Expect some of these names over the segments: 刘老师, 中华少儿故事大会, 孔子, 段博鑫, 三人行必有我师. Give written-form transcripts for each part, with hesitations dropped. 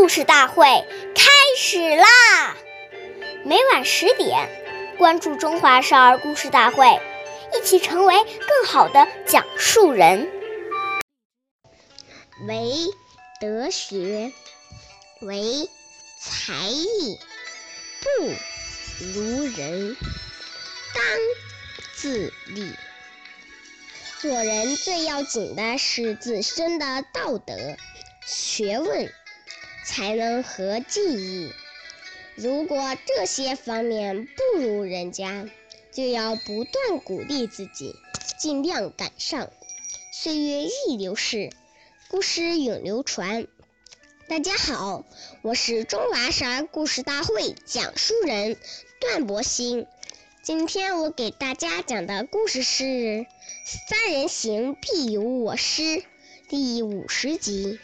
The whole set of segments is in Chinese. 故事大会开始啦！每晚10点，关注《中华少儿故事大会》，一起成为更好的讲述人。唯德学，唯才艺，不如人，当自砺。做人最要紧的是自身的道德学问、才能和技艺。如果这些方面不如人家，就要不断鼓励自己，尽量赶上。岁月易流逝，故事永流传。大家好，我是中华少儿故事大会讲述人段博鑫。今天我给大家讲的故事是《三人行必有我师》第50集。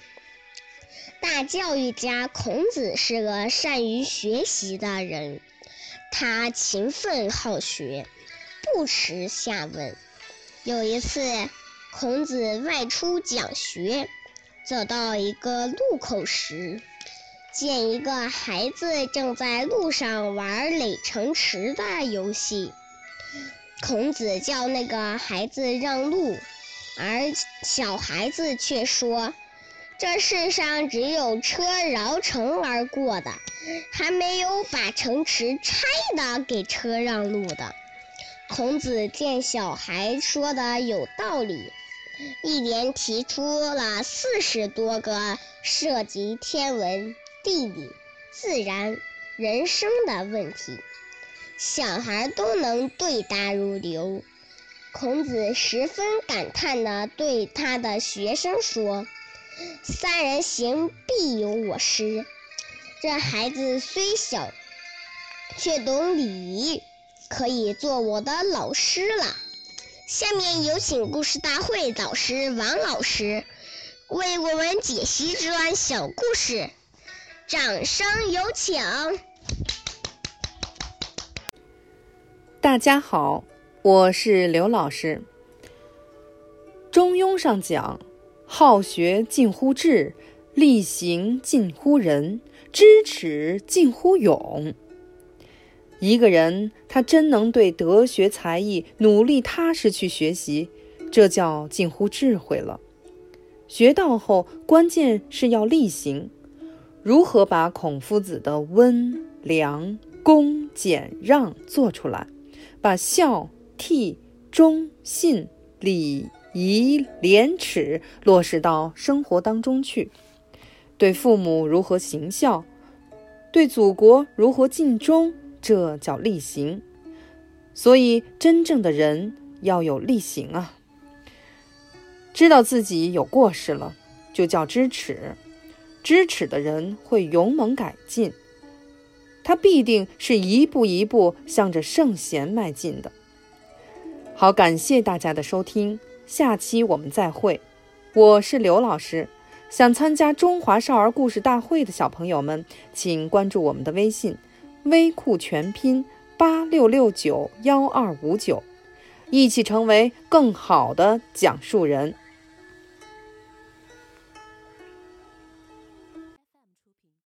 大教育家孔子是个善于学习的人，他勤奋好学，不耻下问。有一次，孔子外出讲学，走到一个路口时，见一个孩子正在路上玩垒城池的游戏。孔子叫那个孩子让路，而小孩子却说，这世上只有车绕城而过的，还没有把城池拆的给车让路的。孔子见小孩说的有道理，一连提出了40多个涉及天文、地理、自然、人生的问题，小孩都能对答如流。孔子十分感叹地对他的学生说，三人行必有我师。这孩子虽小，却懂礼仪，可以做我的老师了。下面有请故事大会导师王老师为我们解析这段小故事，掌声有请。大家好，我是刘老师。中庸上讲，好学近乎智，力行近乎仁，知耻近乎勇。一个人他真能对德学才艺努力踏实去学习，这叫近乎智慧了。学到后，关键是要力行。如何把孔夫子的温、良、恭、俭、让做出来，把孝、悌、忠、信、礼、仪、廉耻落实到生活当中去？对父母如何行孝，对祖国如何尽忠，这叫力行。所以真正的人要有力行啊。知道自己有过失了，就叫知耻。知耻的人会勇猛改进，他必定是一步一步向着圣贤迈进的。好，感谢大家的收听，下期我们再会。我是刘老师。想参加中华少儿故事大会的小朋友们，请关注我们的微信微库全拼86691259，一起成为更好的讲述人。